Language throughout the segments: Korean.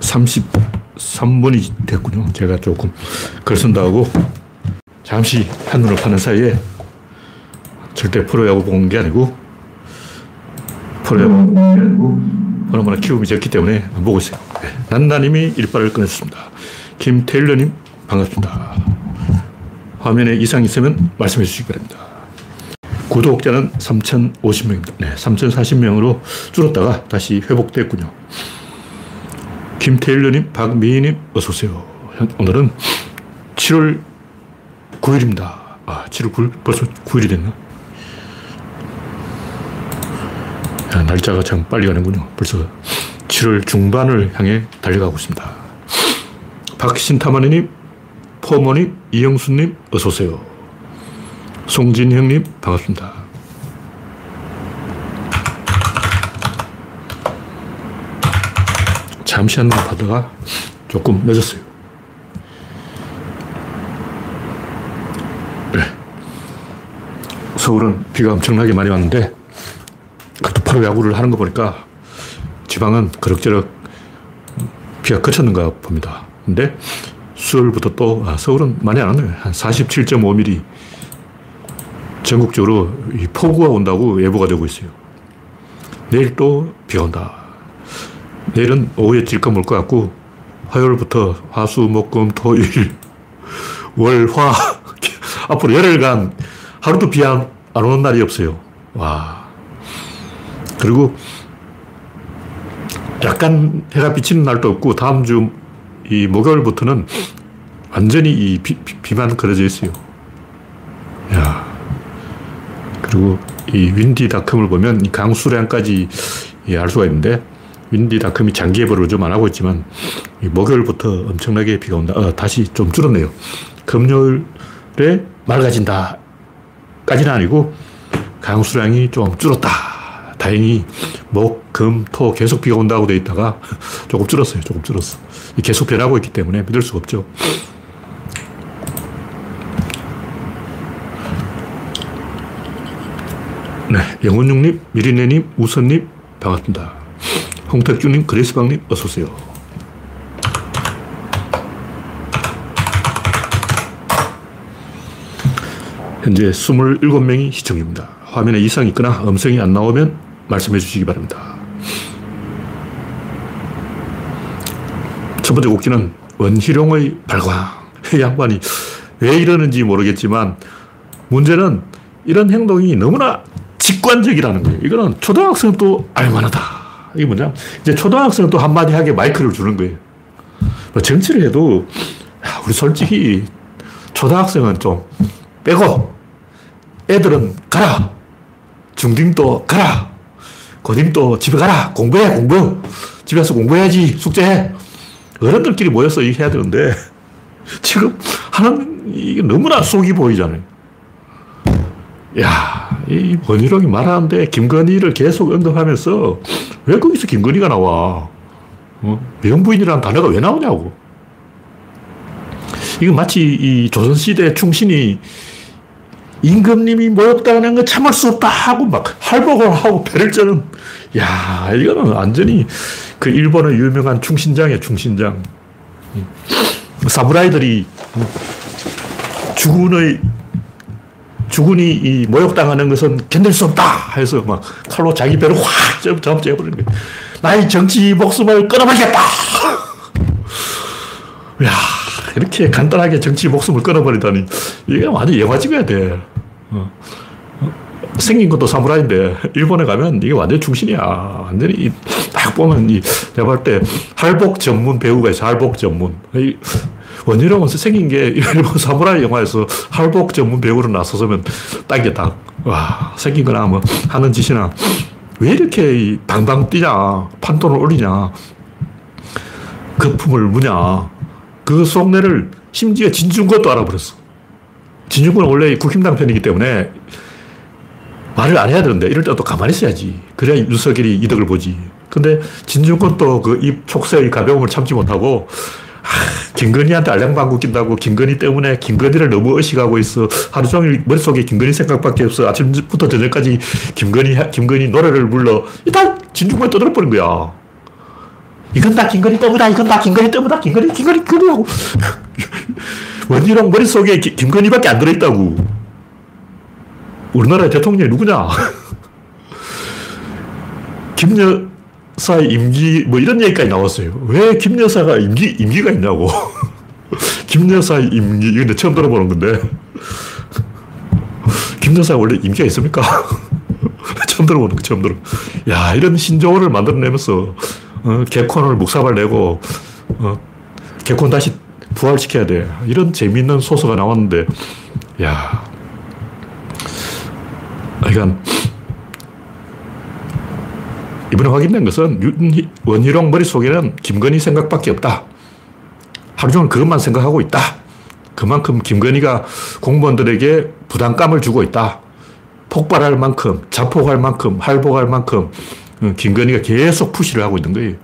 33분이 됐군요. 제가 조금 글 쓴다고 잠시 한눈을 파는 사이에 절대 프로야구 본 게 아니고 프로야구 본 게 아니고 얼마나 키움이 졌기 때문에 안 보고 있어요. 네. 난나님이 일발을 꺼냈습니다. 김태일러님 반갑습니다. 화면에 이상이 있으면 말씀해 주시기 바랍니다. 구독자는 3,050명입니다. 네, 3,040명으로 줄었다가 다시 회복됐군요. 김태일러님, 박미희님 어서 오세요. 오늘은 7월 9일입니다. 아, 7월 9일? 벌써 9일이 됐나? 야, 날짜가 참 빨리 가는군요. 벌써 7월 중반을 향해 달려가고 있습니다. 박신타마님, 포모님, 이영수님 어서 오세요. 송진형님 반갑습니다. 잠시 한번 받다가 조금 늦었어요. 네. 서울은 비가 엄청나게 많이 왔는데 그것도 바로 야구를 하는 거 보니까 지방은 그럭저럭 비가 그쳤는가 봅니다. 근데 수요일부터 또 서울은 많이 안 왔네요. 한 47.5mm 전국적으로 이 폭우가 온다고 예보가 되고 있어요. 내일 또 비가 온다. 내일은 오후에 질끔 올 것 같고 화요일부터 화수, 목, 금, 토일, 월, 화 앞으로 열흘간 하루도 비 안 오는 날이 없어요. 와. 그리고 약간 해가 비치는 날도 없고 다음 주 이 목요일부터는 완전히 이 비만 그려져 있어요. 야. 그리고 이 윈디닷컴을 보면 이 강수량까지 알 수가 있는데 윈디닷컴이 장기 예보를 좀 안 하고 있지만 목요일부터 엄청나게 비가 온다. 다시 좀 줄었네요. 금요일에 맑아진다 까지는 아니고 강수량이 좀 줄었다. 다행히 목, 금, 토 계속 비가 온다고 돼 있다가 조금 줄었어요. 조금 줄었어. 계속 변하고 있기 때문에 믿을 수가 없죠. 네, 영훈육님, 미리네님, 우선님 반갑습니다. 홍탁준님, 그레이스방님 어서오세요. 현재 27명이 시청입니다. 화면에 이상이 있거나 음성이 안 나오면 말씀해 주시기 바랍니다. 첫 번째 곡기는 원희룡의 발광. 이 양반이 왜 이러는지 모르겠지만 문제는 이런 행동이 너무나 직관적이라는 거예요. 이거는 초등학생도 알만하다. 이게 뭐냐? 이제 초등학생은 또 한마디 하게 마이크를 주는 거예요. 정치를 해도, 우리 솔직히 초등학생은 좀 빼고, 애들은 가라! 중딩도 가라! 고딩도 집에 가라! 공부해, 공부! 집에서 공부해야지! 숙제해! 어른들끼리 모여서 이렇게 해야 되는데, 지금 하는, 이게 너무나 속이 보이잖아요. 야, 이 원희룡이 말하는데 김건희를 계속 언급하면서 왜 거기서 김건희가 나와? 명부인이라는 단어가 왜 나오냐고. 이거 마치 이 조선시대 충신이 임금님이 모욕당하는 거 참을 수 없다 하고 막 할복을 하고 배를 쩌는. 야, 이거는 완전히 그 일본의 유명한 충신장이에요, 충신장. 사무라이들이 주군이 이 모욕당하는 것은 견딜 수 없다 해서 막 칼로 자기 배를 확 잡아버리는 거예요. 나의 정치 목숨을 끊어버리겠다. 야, 이렇게 간단하게 정치 목숨을 끊어버리다니. 이게 완전 영화 찍어야 돼. 생긴 것도 사무라이인데 일본에 가면 이게 완전 충신이야. 완전히 딱 보면 내가 볼 때 할복 전문 배우가 있어. 할복 전문. 원희룡은 생긴 게 일본 사무라이 영화에서 할복 전문 배우로 나서서면 딱이게 딱. 와, 생긴 거나 뭐 하는 짓이나 왜 이렇게 방방 뛰냐, 판돈을 올리냐, 거품을 무냐. 그 속내를 심지어 진중권도 알아버렸어. 진중권은 원래 국힘당 편이기 때문에 말을 안 해야 되는데 이럴 때도 가만히 있어야지. 그래야 윤석열이 이득을 보지. 근데 진중권도 그 입 촉새의 가벼움을 참지 못하고 김건희한테 알량방구 낀다고 김건희 때문에 김건희를 너무 의식하고 있어. 하루 종일 머릿속에 김건희 생각밖에 없어. 아침부터 저녁까지 김건희 노래를 불러. 일단 진중권에 떠들어버린 거야. 이건 다 김건희 때문이다. 이건 다 김건희 때문이다. 김건희 하고 원희룡 머릿속에 김건희밖에 안 들어있다고. 우리나라 대통령이 누구냐? 김여사의 임기 뭐 이런 얘기까지 나왔어요. 왜 김여사가 임기가 있냐고. 김여사의 임기 이건 내가 처음 들어보는 건데. 김여사가 원래 임기가 있습니까? 처음 들어보는 거 처음 들어. 야, 이런 신조어를 만들어내면서 개콘을 묵사발 내고 개콘 다시 부활시켜야 돼. 이런 재미있는 소서가 나왔는데, 야, 그러니까 이번에 확인된 것은 원희룡 머릿속에는 김건희 생각밖에 없다. 하루 종일 그것만 생각하고 있다. 그만큼 김건희가 공무원들에게 부담감을 주고 있다. 폭발할 만큼, 자폭할 만큼, 할복할 만큼 김건희가 계속 푸시를 하고 있는 거예요.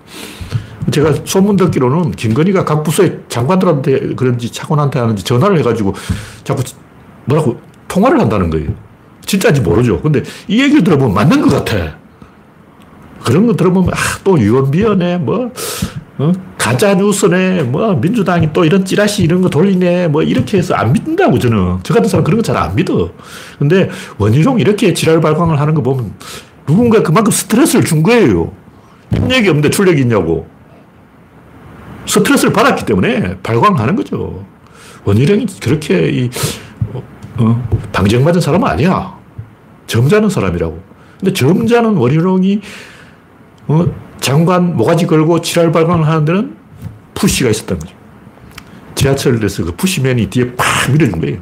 제가 소문 듣기로는 김건희가 각 부서의 장관들한테 그런지 차관한테 하는지 전화를 해가지고 자꾸 뭐라고 통화를 한다는 거예요. 진짜인지 모르죠. 근데 이 얘기를 들어보면 맞는 것 같아. 그런 거 들어보면, 아, 또 유언비어네, 뭐, 가짜뉴스네, 뭐, 민주당이 또 이런 찌라시 이런 거 돌리네, 뭐, 이렇게 해서 안 믿는다고 저는. 저 같은 사람 그런 거 잘 안 믿어. 근데 원희룡 이렇게 지랄 발광을 하는 거 보면 누군가 그만큼 스트레스를 준 거예요. 힘력이 없는데 출력이 있냐고. 스트레스를 받았기 때문에 발광하는 거죠. 원희룡이 그렇게 방정맞은 사람은 아니야. 점잖은 사람이라고. 근데 점잖은 원희룡이 장관 모가지 걸고 지랄 발광을 하는 데는 푸시가 있었다는 거죠. 지하철에서 그 푸시맨이 뒤에 팍 밀어준 거예요.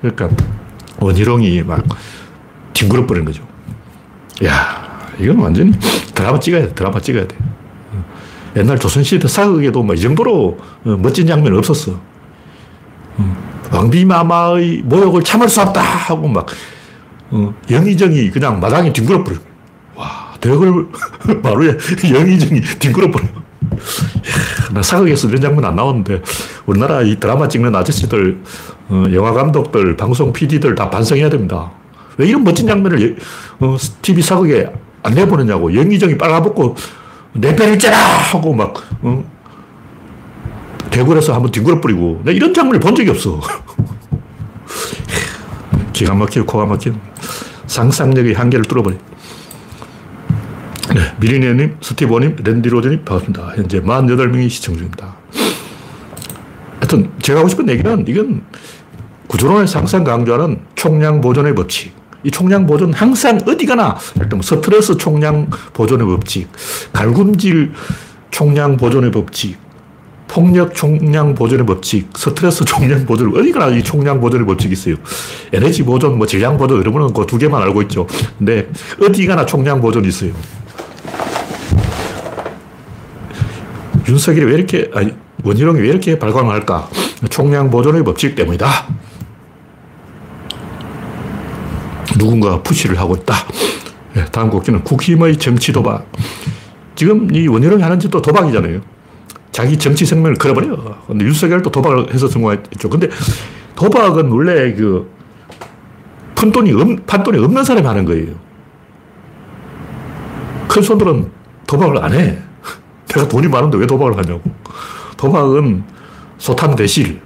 그러니까 원희룡이 막 뒹굴어버린 거죠. 야, 이건 완전히 드라마 찍어야 돼. 옛날 조선시대 사극에도 뭐 이 정도로 멋진 장면은 없었어. 왕비마마의 모욕을 참을 수 없다 하고 막 영의정이 그냥 마당에 뒹굴어버려. 와, 덕을 마루에 영의정이 뒹굴어버려. 나 사극에서 이런 장면 안 나오는데 우리나라 이 드라마 찍는 아저씨들, 영화감독들, 방송 PD들 다 반성해야 됩니다. 왜 이런 멋진 장면을 TV 사극에 안 내보내냐고. 영의정이 빨아먹고 내 편을 째라 하고 막 대굴에서 한번 뒹굴어버리고. 내가 이런 장면을 본 적이 없어. 기가 막히고 코가 막히고 상상력의 한계를 뚫어버려. 네, 미리네님, 스티브님, 랜디로즈님 반갑습니다. 현재 48명이 시청 중입니다. 하여튼 제가 하고 싶은 얘기는, 이건 구조론의 항상 강조하는 총량 보존의 법칙. 이 총량 보존 항상 어디 가나, 스트레스 총량 보존의 법칙, 갈굼질 총량 보존의 법칙, 폭력 총량 보존의 법칙, 스트레스 총량 보존, 어디가나 이 총량 보존의 법칙이 있어요. 에너지 보존, 뭐 질량 보존, 여러분은 그 두 개만 알고 있죠. 근데 어디가나 총량 보존이 있어요. 윤석열이 왜 이렇게, 아니, 원희룡이 왜 이렇게 발광을 할까? 총량 보존의 법칙 때문이다. 누군가 푸시를 하고 있다. 네, 다음 곡기는 국힘의 정치 도박. 지금 이 원희룡이 하는 짓도 도박이잖아요. 자기 정치 생명을 걸어버려. 근데 윤석열도 도박을 해서 성공했죠. 근데 도박은 원래 그 판돈이 없는 사람이 하는 거예요. 큰 손들은 도박을 안 해. 내가 돈이 많은데 왜 도박을 하냐고. 도박은 소탐 대실.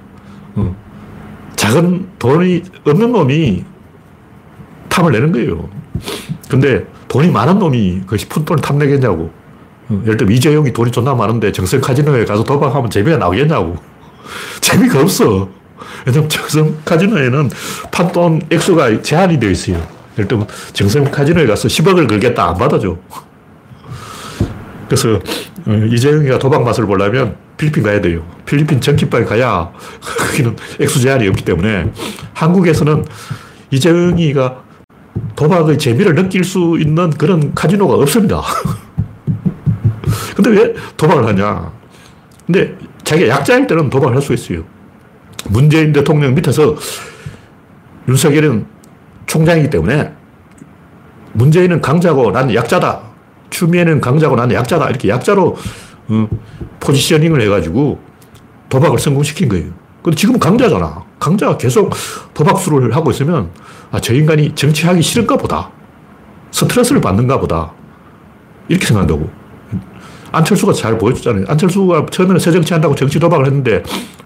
작은 돈이 없는 놈이 탐을 내는 거예요. 근데 돈이 많은 놈이 그것이 푼돈을 탐내겠냐고. 예를 들면 이재용이 돈이 존나 많은데 정성 카지노에 가서 도박하면 재미가 나오겠냐고. 재미가 없어. 왜냐면 정성 카지노에는 판돈 액수가 제한이 되어 있어요. 예를 들면 정성 카지노에 가서 10억을 걸겠다, 안 받아줘. 그래서 이재용이가 도박 맛을 보려면 필리핀 가야 돼요. 필리핀 전깃발 가야 거기는 액수 제한이 없기 때문에. 한국에서는 이재용이가 도박의 재미를 느낄 수 있는 그런 카지노가 없습니다. 근데 왜 도박을 하냐? 근데 자기가 약자일 때는 도박을 할 수 있어요. 문재인 대통령 밑에서 윤석열은 총장이기 때문에 문재인은 강자고 나는 약자다. 추미애는 강자고 나는 약자다. 이렇게 약자로 포지셔닝을 해가지고 도박을 성공시킨 거예요. 근데 지금은 강자잖아. 강자가 계속 도박수를 하고 있으면, 아, 저 인간이 정치하기 싫은가 보다. 스트레스를 받는가 보다. 이렇게 생각한다고. 안철수가 잘 보여줬잖아요. 안철수가 처음에는 새 정치한다고 정치 도박을 했는데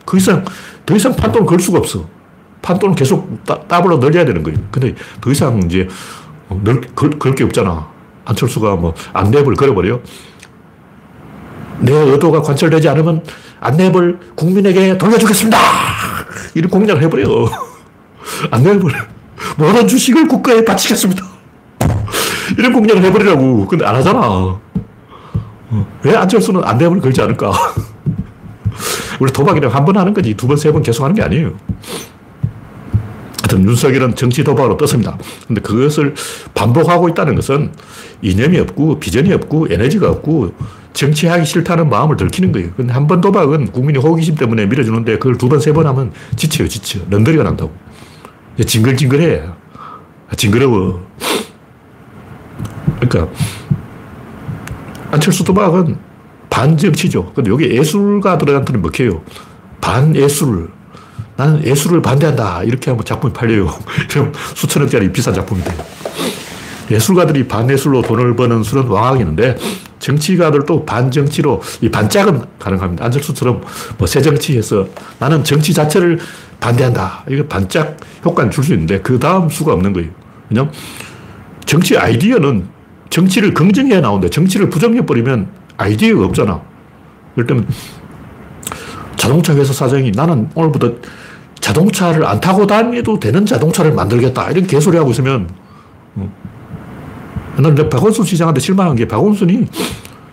더 이상 판돈을 걸 수가 없어. 판돈을 계속 더블로 늘려야 되는 거예요. 근데 더 이상 이제 걸 게 없잖아. 안철수가 뭐 안내부를 걸어버려. 내 의도가 관철되지 않으면 안내부를 국민에게 돌려주겠습니다. 이런 공약을 해버려요. 안내부를 모든 주식을 국가에 바치겠습니다. 이런 공약을 해버리라고. 근데 안 하잖아. 왜 안철수는 안내부를 걸지 않을까? 우리 도박이라고 한 번 하는 거지 두 번, 세 번 계속 하는 게 아니에요. 하여튼 윤석열은 정치 도박으로 떴습니다. 근데 그것을 반복하고 있다는 것은 이념이 없고 비전이 없고 에너지가 없고 정치하기 싫다는 마음을 들키는 거예요. 근데 한 번 도박은 국민의 호기심 때문에 밀어주는데 그걸 두 번, 세 번 하면 지쳐요, 지쳐. 런더리가 난다고. 징글징글해. 징그러워. 그러니까 안철수 도박은 반정치죠. 근데 여기 예술가 들어간다는 먹혀요. 반예술. 나는 예술을 반대한다. 이렇게 하면 작품이 팔려요. 그럼 수천억짜리 비싼 작품이 돼요. 예술가들이 반예술로 돈을 버는 수는 왕왕이는데 정치가들도 반정치로 이 반짝은 가능합니다. 안철수처럼 뭐 새정치해서 나는 정치 자체를 반대한다. 이거 반짝 효과는 줄 수 있는데 그 다음 수가 없는 거예요. 왜냐하면 정치 아이디어는 정치를 긍정해야 나오는데 정치를 부정해버리면 아이디어가 없잖아. 예를 들면 자동차 회사 사장이 나는 오늘부터 자동차를 안 타고 다녀도 되는 자동차를 만들겠다. 이런 개소리 하고 있으면. 옛날에 박원순 시장한테 실망한 게 박원순이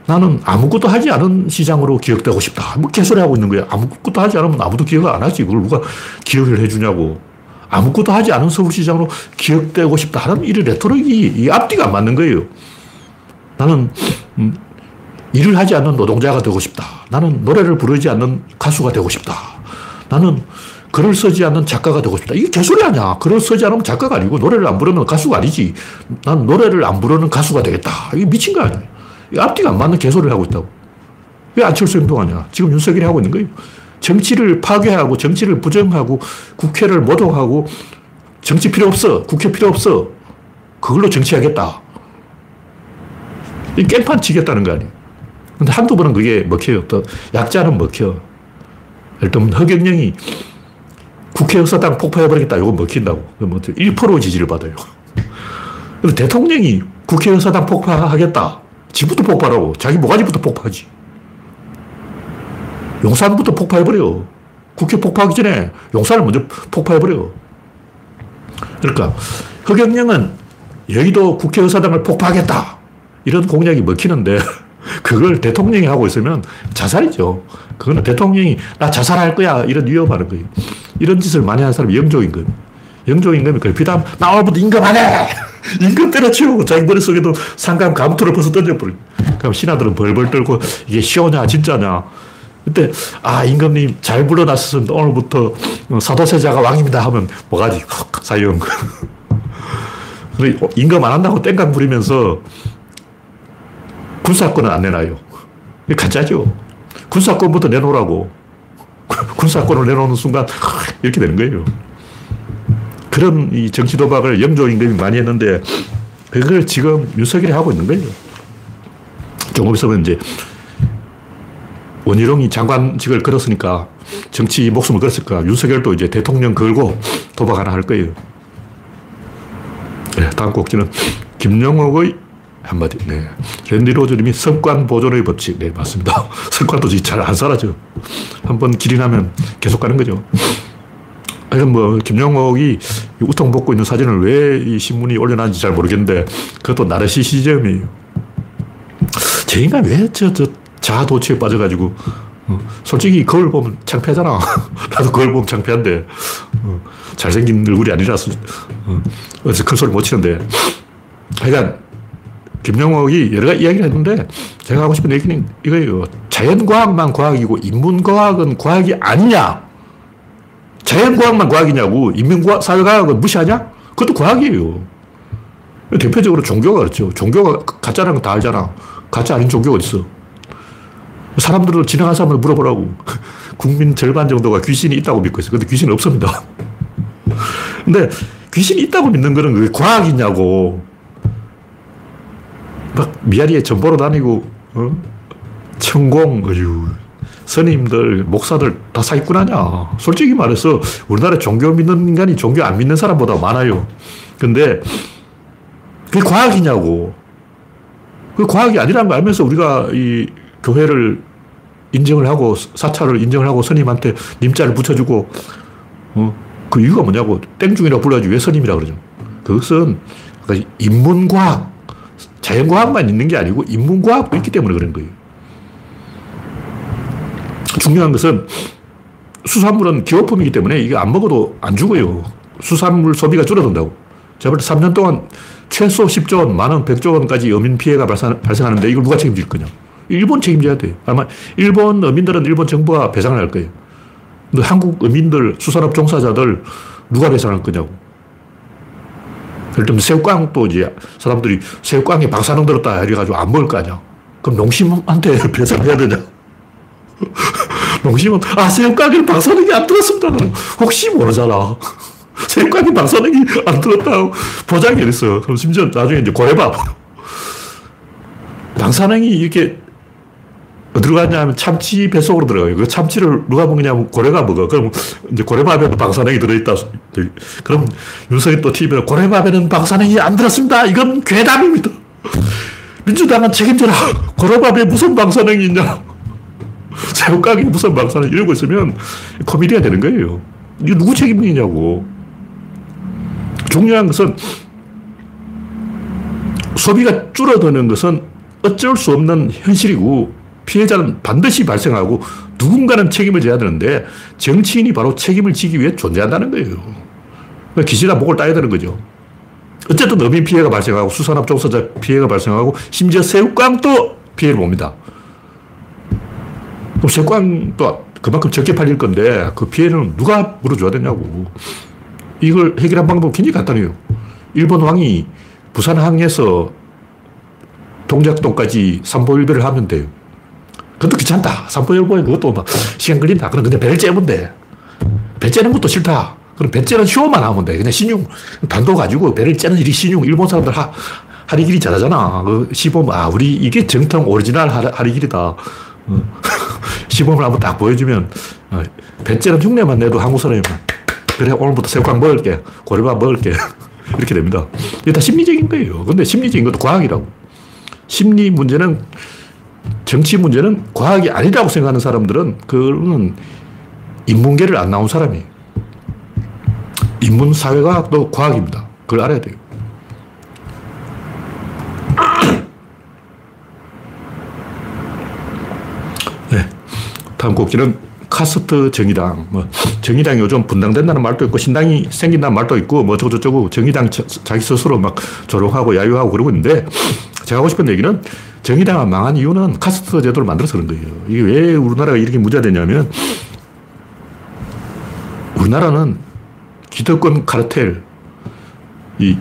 나는 아무것도 하지 않은 시장으로 기억되고 싶다. 뭐 개소리 하고 있는 거야. 아무것도 하지 않으면 아무도 기억을 안 하지. 그걸 누가 기억을 해주냐고. 아무것도 하지 않은 서울시장으로 기억되고 싶다. 하는 이 레토릭이 이 앞뒤가 안 맞는 거예요. 나는 일을 하지 않는 노동자가 되고 싶다. 나는 노래를 부르지 않는 가수가 되고 싶다. 나는 글을 쓰지 않는 작가가 되고 싶다. 이게 개소리 아니야. 글을 쓰지 않으면 작가가 아니고 노래를 안 부르는 가수가 아니지. 난 노래를 안 부르는 가수가 되겠다. 이게 미친 거 아니야. 이 앞뒤가 안 맞는 개소리를 하고 있다고. 왜 안철수 행동하냐. 지금 윤석열이 하고 있는 거예요. 정치를 파괴하고 정치를 부정하고 국회를 모독하고 정치 필요 없어. 국회 필요 없어. 그걸로 정치하겠다. 이 깽판 치겠다는 거 아니야. 근데 한두 번은 그게 먹혀요. 또 약자는 먹혀. 예를 들면 허경영이 국회 역사당 폭파해버리겠다. 이건 먹힌다고. 그러면 1% 지지를 받아요. 근데 대통령이 국회 역사당 폭파하겠다. 지부터 폭파라고. 자기 모가지부터 폭파하지. 용산부터 폭파해버려. 국회 폭파하기 전에 용산을 먼저 폭파해버려. 그러니까 허경영은 여의도 국회 역사당을 폭파하겠다. 이런 공약이 먹히는데 그걸 대통령이 하고 있으면 자살이죠. 그거는 대통령이 나 자살할 거야 이런 위협하는 거예요. 이런 짓을 많이 하는 사람이 영조임금. 영조임금이 거의 비담 나 오늘부터 임금 안 해. 임금 때려치우고 자기 머릿속에도 상감 감투를 벗어 던져버려요. 그럼 신하들은 벌벌 떨고 이게 쇼냐 진짜냐. 그때 아 임금님 잘 불러놨으면 오늘부터 사도세자가 왕입니다 하면 뭐가지 확 사용. 임금 안 한다고 땡깡 부리면서 군사권은 안 내놔요. 이게 가짜죠. 군사권부터 내놓으라고. 군사권을 내놓는 순간 이렇게 되는 거예요. 그런 이 정치 도박을 영조 임금이 많이 했는데 그걸 지금 윤석열이 하고 있는 거예요. 조금 있으면 이제 원희룡이 장관직을 걸었으니까 정치 목숨을 걸었으니까 윤석열도 이제 대통령 걸고 도박 하나 할 거예요. 네, 다음 곡지는 김용옥의 한마디. 네. 랜디 로즈님이 성관 보존의 법칙. 네, 맞습니다. 성관도 잘 안 사라져. 한번 길이 나면 계속 가는 거죠. 하여튼 뭐, 김용옥이 우통 벗고 있는 사진을 왜 이 신문이 올려놨는지 잘 모르겠는데, 그것도 나르시시즘이에요. 제 인간 왜 저 자아도취에 빠져가지고, 솔직히 거울 보면 창피하잖아. 나도 거울 보면 창피한데, 잘생긴 얼굴이 아니라서, 어디서 큰 소리 못 치는데. 하여간, 김용옥이 여러 가지 이야기를 했는데 제가 하고 싶은 얘기는 이거예요. 자연과학만 과학이고 인문과학은 과학이 아니냐. 자연과학만 과학이냐고. 인문과학, 사회과학은 무시하냐? 그것도 과학이에요. 대표적으로 종교가 그렇죠. 종교가 가짜라는 거 다 알잖아. 가짜 아닌 종교가 어딨어. 사람들은 지나간 사람을 물어보라고. 국민 절반 정도가 귀신이 있다고 믿고 있어요. 근데 귀신은 없습니다. 근데 귀신이 있다고 믿는 거는 그게 과학이냐고. 막 미아리에 전보로 다니고 천공, 어휴, 선임들, 목사들 다 사기꾼 아냐. 솔직히 말해서 우리나라 종교 믿는 인간이 종교 안 믿는 사람보다 많아요. 근데 그게 과학이냐고. 그 과학이 아니라는 거 알면서 우리가 이 교회를 인정을 하고 사찰을 인정을 하고 선임한테 님자를 붙여주고 그 이유가 뭐냐고. 땡중이라고 불러야지 왜 선임이라고 그러죠. 그것은 인문과학, 자연과학만 있는 게 아니고 인문과학도 있기 때문에 그런 거예요. 중요한 것은 수산물은 기호품이기 때문에 이게 안 먹어도 안 죽어요. 수산물 소비가 줄어든다고. 제발 3년 동안 최소 10조 원, 만원, 100조 원까지 어민 피해가 발생하는데 이걸 누가 책임질 거냐. 일본 책임져야 돼요. 아마 일본 어민들은 일본 정부가 배상을 할 거예요. 근데 한국 어민들, 수산업 종사자들 누가 배상할 거냐고. 예를 들면 새우깡도 이제 사람들이 새우깡에 방사능 들었다 이래가지고 안 먹을 거 아니야. 그럼 농심한테 배상해야 되냐. 농심은 아 새우깡에 방사능이 안 들었습니다. 혹시 모르잖아. 새우깡에 방사능이 안 들었다고 보장이 됐어요. 그럼 심지어 나중에 이제 고래밥. 방사능이 이렇게 어디로 가냐 하면 참치 뱃속으로 들어가요. 그 참치를 누가 먹냐 하면 고래가 먹어. 그럼 이제 고래밥에는 방사능이 들어있다. 그럼 윤석열 또 TV에 고래밥에는 방사능이 안 들었습니다. 이건 괴담입니다. 민주당은 책임져라. 고래밥에 무슨 방사능이 있냐. 새우깡에 무슨 방사능 이러고 있으면 코미디가 되는 거예요. 이거 누구 책임이냐고. 중요한 것은 소비가 줄어드는 것은 어쩔 수 없는 현실이고 피해자는 반드시 발생하고 누군가는 책임을 져야 되는데 정치인이 바로 책임을 지기 위해 존재한다는 거예요. 기시다 목을 따야 되는 거죠. 어쨌든 어민 피해가 발생하고 수산업 종사자 피해가 발생하고 심지어 새우깡도 피해를 봅니다. 그럼 새우깡도 그만큼 적게 팔릴 건데 그 피해는 누가 물어줘야 되냐고. 이걸 해결한 방법은 굉장히 간단해요. 일본 왕이 부산항에서 동작동까지 삼보일배를 하면 돼요. 그것도 귀찮다. 삼보일배 그것도 막 시간 걸린다. 그럼 그냥 배를 째면 돼. 배 째는 것도 싫다. 그럼 배 째는 쇼만 하면 돼. 그냥 신용 단도 가지고 배를 째는 일이 신용. 일본 사람들 하리길이 잘하잖아. 그 시범 아 우리 이게 정통 오리지널 하리길이다. 시범을 한번 딱 보여주면 배 째는 흉내만 내도 한국 사람이 그래 오늘부터 새우깡 먹을게. 고래밥 먹을게. 이렇게 됩니다. 이게 다 심리적인 거예요. 근데 심리적인 것도 과학이라고. 심리 문제는 정치 문제는 과학이 아니라고 생각하는 사람들은 그거는 인문계를 안 나온 사람이에요. 인문사회과학도 과학입니다. 그걸 알아야 돼요. 네, 다음 곡지는 카스트 정의당. 뭐 정의당이 요즘 분당된다는 말도 있고 신당이 생긴다는 말도 있고 뭐 저쩌고 정의당 자기 스스로 막 조롱하고 야유하고 그러고 있는데 제가 하고 싶은 얘기는 정의당이 망한 이유는 카스트 제도를 만들어서 그런 거예요. 이게 왜 우리나라가 이렇게 문제가 되냐면 우리나라는 기득권 카르텔, 이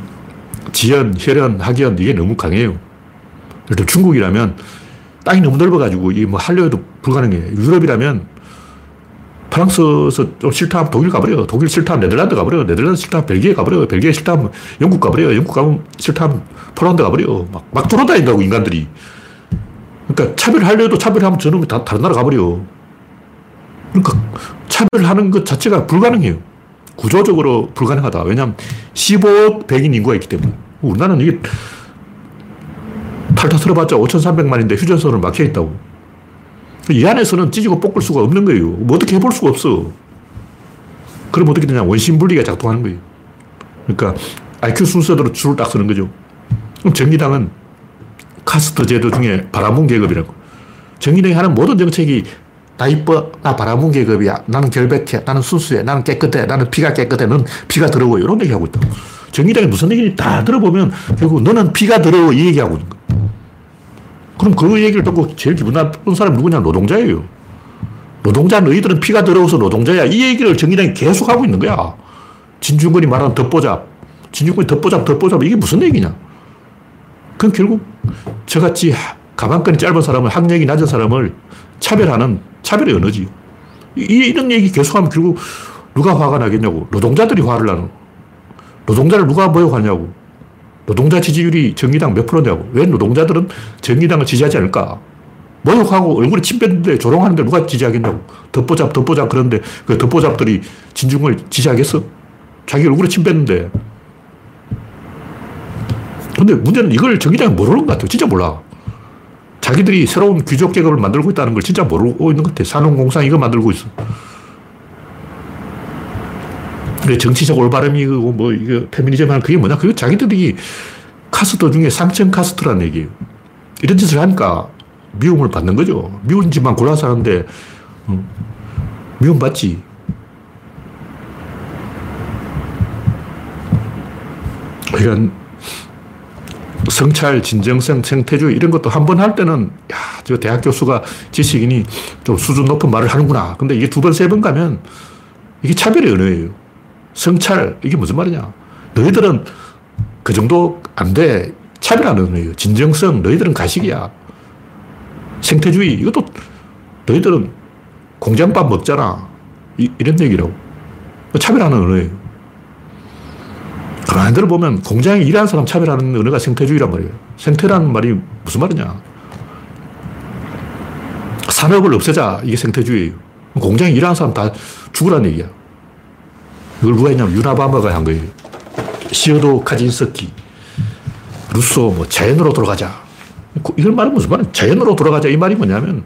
지연, 혈연, 학연 이게 너무 강해요. 예를 들면 중국이라면 땅이 너무 넓어가지고 이게 뭐 하려 해도 불가능해요. 유럽이라면 프랑스에서 좀 싫다 하면 독일 가버려요. 독일 싫다 하면 네덜란드 가버려요. 네덜란드 싫다 하면 벨기에 가버려요. 벨기에 싫다 하면 영국 가버려요. 영국 가면 싫다 하면 폴란드 가버려요. 막 돌아다닌다고 인간들이. 그러니까 차별하려 해도 차별하면 저놈이 다른 나라 가버려요. 그러니까 차별하는 것 자체가 불가능해요. 구조적으로 불가능하다. 왜냐하면 15억 백인 인구가 있기 때문에. 우리나라는 이게 탈다 틀어봤자 5,300만인데 휴전선으로 막혀있다고. 이 안에서는 찢고 볶을 수가 없는 거예요. 뭐 어떻게 해볼 수가 없어. 그럼 어떻게 되냐. 원심분리가 작동하는 거예요. 그러니까 IQ 순서대로 줄을 딱 서는 거죠. 그럼 정의당은 카스트 제도 중에 바라문 계급이라고. 정의당이 하는 모든 정책이 나 이뻐, 나 바라문 계급이야. 나는 결백해, 나는 순수해, 나는 깨끗해, 나는 피가 깨끗해, 너는 피가 더러워. 이런 얘기하고 있다고. 정의당이 무슨 얘기인지 다 들어보면 결국 너는 피가 더러워 이 얘기하고 있는 거예요. 그럼 그 얘기를 듣고 제일 기분 나쁜 사람이 누구냐? 노동자예요. 노동자 너희들은 피가 더러워서 노동자야. 이 얘기를 정의당이 계속하고 있는 거야. 진중권이 말하는 덧보잡. 진중권이 덧보잡. 이게 무슨 얘기냐? 그럼 결국 저같이 가방끈이 짧은 사람을, 학력이 낮은 사람을 차별하는 차별의 언어지. 이런 얘기 계속하면 결국 누가 화가 나겠냐고. 노동자들이 화를 나는. 노동자를 누가 모욕하냐고. 노동자 지지율이 정의당 몇 프로냐고. 왜 노동자들은 정의당을 지지하지 않을까? 모욕하고 얼굴에 침 뱉는데 조롱하는데 누가 지지하겠냐고. 덧보잡, 덧보잡. 그런데 그 덧보잡들이 진중권을 지지하겠어? 자기 얼굴에 침 뱉는데. 근데 문제는 이걸 정의당이 모르는 것 같아요. 진짜 몰라. 자기들이 새로운 귀족 계급을 만들고 있다는 걸 진짜 모르고 있는 것 같아요. 산업공상 이거 만들고 있어. 그래, 정치적 올바름이고 뭐 이거 페미니즘 하는 그게 뭐냐? 그게 자기들이 카스트 중에 상층 카스트라는 얘기예요. 이런 짓을 하니까 미움을 받는 거죠. 미운 짓만 골라서 하는데 미움 받지. 그러니까 성찰, 진정성, 생태주의 이런 것도 한 번 할 때는 야, 저 대학 교수가 지식인이 좀 수준 높은 말을 하는구나. 근데 이게 두 번, 세 번 가면 이게 차별의 언어예요. 성찰, 이게 무슨 말이냐. 너희들은 그 정도 안 돼. 차별하는 언어예요. 진정성, 너희들은 가식이야. 생태주의, 이것도 너희들은 공장밥 먹잖아. 이런 얘기라고. 차별하는 언어예요. 가만히 들어보면 공장에 일하는 사람 차별하는 언어가 생태주의란 말이에요. 생태라는 말이 무슨 말이냐. 산업을 없애자. 이게 생태주의예요. 공장에 일하는 사람 다 죽으라는 얘기야. 이걸 누가 했냐면 유나바마가 한 거예요. 시어도 카진스키. 루소 뭐 자연으로 돌아가자. 이걸 말은 무슨 말이냐. 자연으로 돌아가자. 이 말이 뭐냐면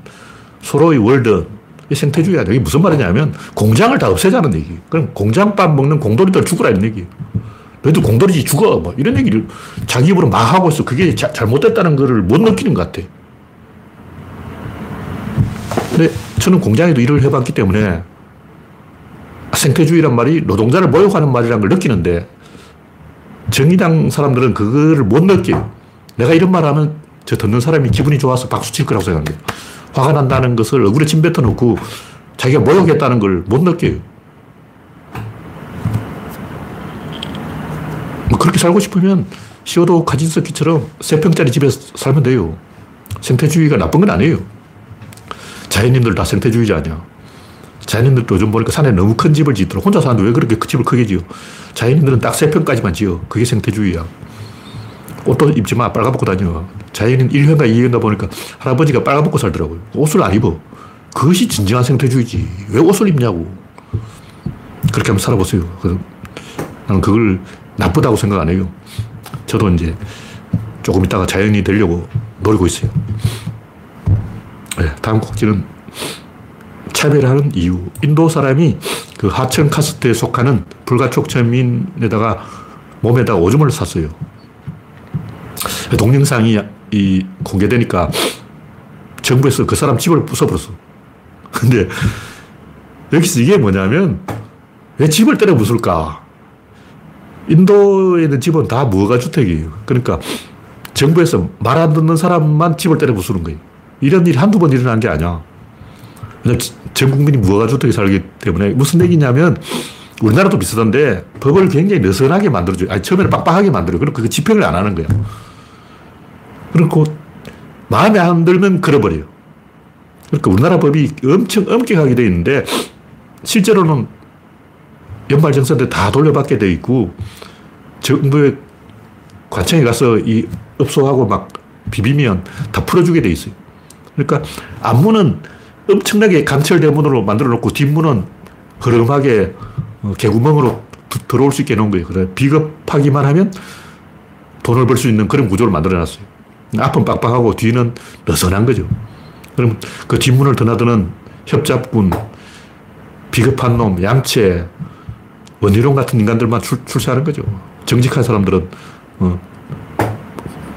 서로의 월드. 이 생태주의야. 이게 무슨 말이냐면 공장을 다 없애자는 얘기예요. 그럼 공장밥 먹는 공돌이들 죽으라는 얘기예요. 너희들 공돌이지 죽어. 뭐 이런 얘기를 자기 입으로 막 하고 있어. 그게 잘못됐다는 거를 못 느끼는 것 같아. 근데 저는 공장에도 일을 해봤기 때문에 생태주의란 말이 노동자를 모욕하는 말이라는 걸 느끼는데 정의당 사람들은 그거를 못 느껴요. 내가 이런 말 하면 저 듣는 사람이 기분이 좋아서 박수 칠 거라고 생각해요. 화가 난다는 것을 얼굴에 침 뱉어놓고 자기가 모욕했다는 걸 못 느껴요. 뭐 그렇게 살고 싶으면 시어도 카진스키처럼 세 평짜리 집에서 살면 돼요. 생태주의가 나쁜 건 아니에요. 자연인들 다 생태주의자 아니야. 자연인들도 요즘 보니까 산에 너무 큰 집을 짓더라. 혼자 사는데 왜 그렇게 그 집을 크게 지어? 자연인들은 딱 세 평까지만 지어. 그게 생태주의야. 옷도 입지 마. 빨아먹고 다녀. 자연인 1회인가 2회인가 보니까 할아버지가 빨아먹고 살더라고요. 옷을 안 입어. 그것이 진정한 생태주의지. 왜 옷을 입냐고. 그렇게 한번 살아보세요. 그래서 나는 그걸 나쁘다고 생각 안 해요. 저도 이제 조금 있다가 자연이 되려고 노리고 있어요. 네, 다음 곡지는 차별하는 이유. 인도 사람이 그 하청 카스트에 속하는 불가촉천민에다가 몸에다 오줌을 쌌어요. 동영상이 공개되니까 정부에서 그 사람 집을 부숴버렸어. 근데 여기서 이게 뭐냐면 왜 집을 때려 부술까? 인도에 있는 집은 다 무허가주택이에요. 그러니까 정부에서 말 안 듣는 사람만 집을 때려 부수는 거예요. 이런 일이 한두 번 일어난 게 아니야. 전 국민이 무허가주택에 살기 때문에 무슨 얘기냐면 우리나라도 비슷한데 법을 굉장히 느슨하게 만들어줘요. 아니, 처음에는 빡빡하게 만들어요. 그리고 그 집행을 안 하는 거야. 그리고 마음에 안 들면 걸어버려요. 그러니까 우리나라 법이 엄청 엄격하게 돼 있는데 실제로는 연말정산 때 다 돌려받게 돼 있고 정부의 관청에 가서 이 업소하고 막 비비면 다 풀어주게 돼 있어요. 그러니까 앞문은 엄청나게 강철 대문으로 만들어 놓고 뒷문은 허름하게 개구멍으로 들어올 수 있게 놓은 거예요. 그래서 비겁하기만 하면 돈을 벌 수 있는 그런 구조를 만들어 놨어요. 앞은 빡빡하고 뒤는 느슨한 거죠. 그럼 그 뒷문을 드나드는 협잡군, 비겁한 놈, 양체, 원희룡 같은 인간들만 출세하는 거죠. 정직한 사람들은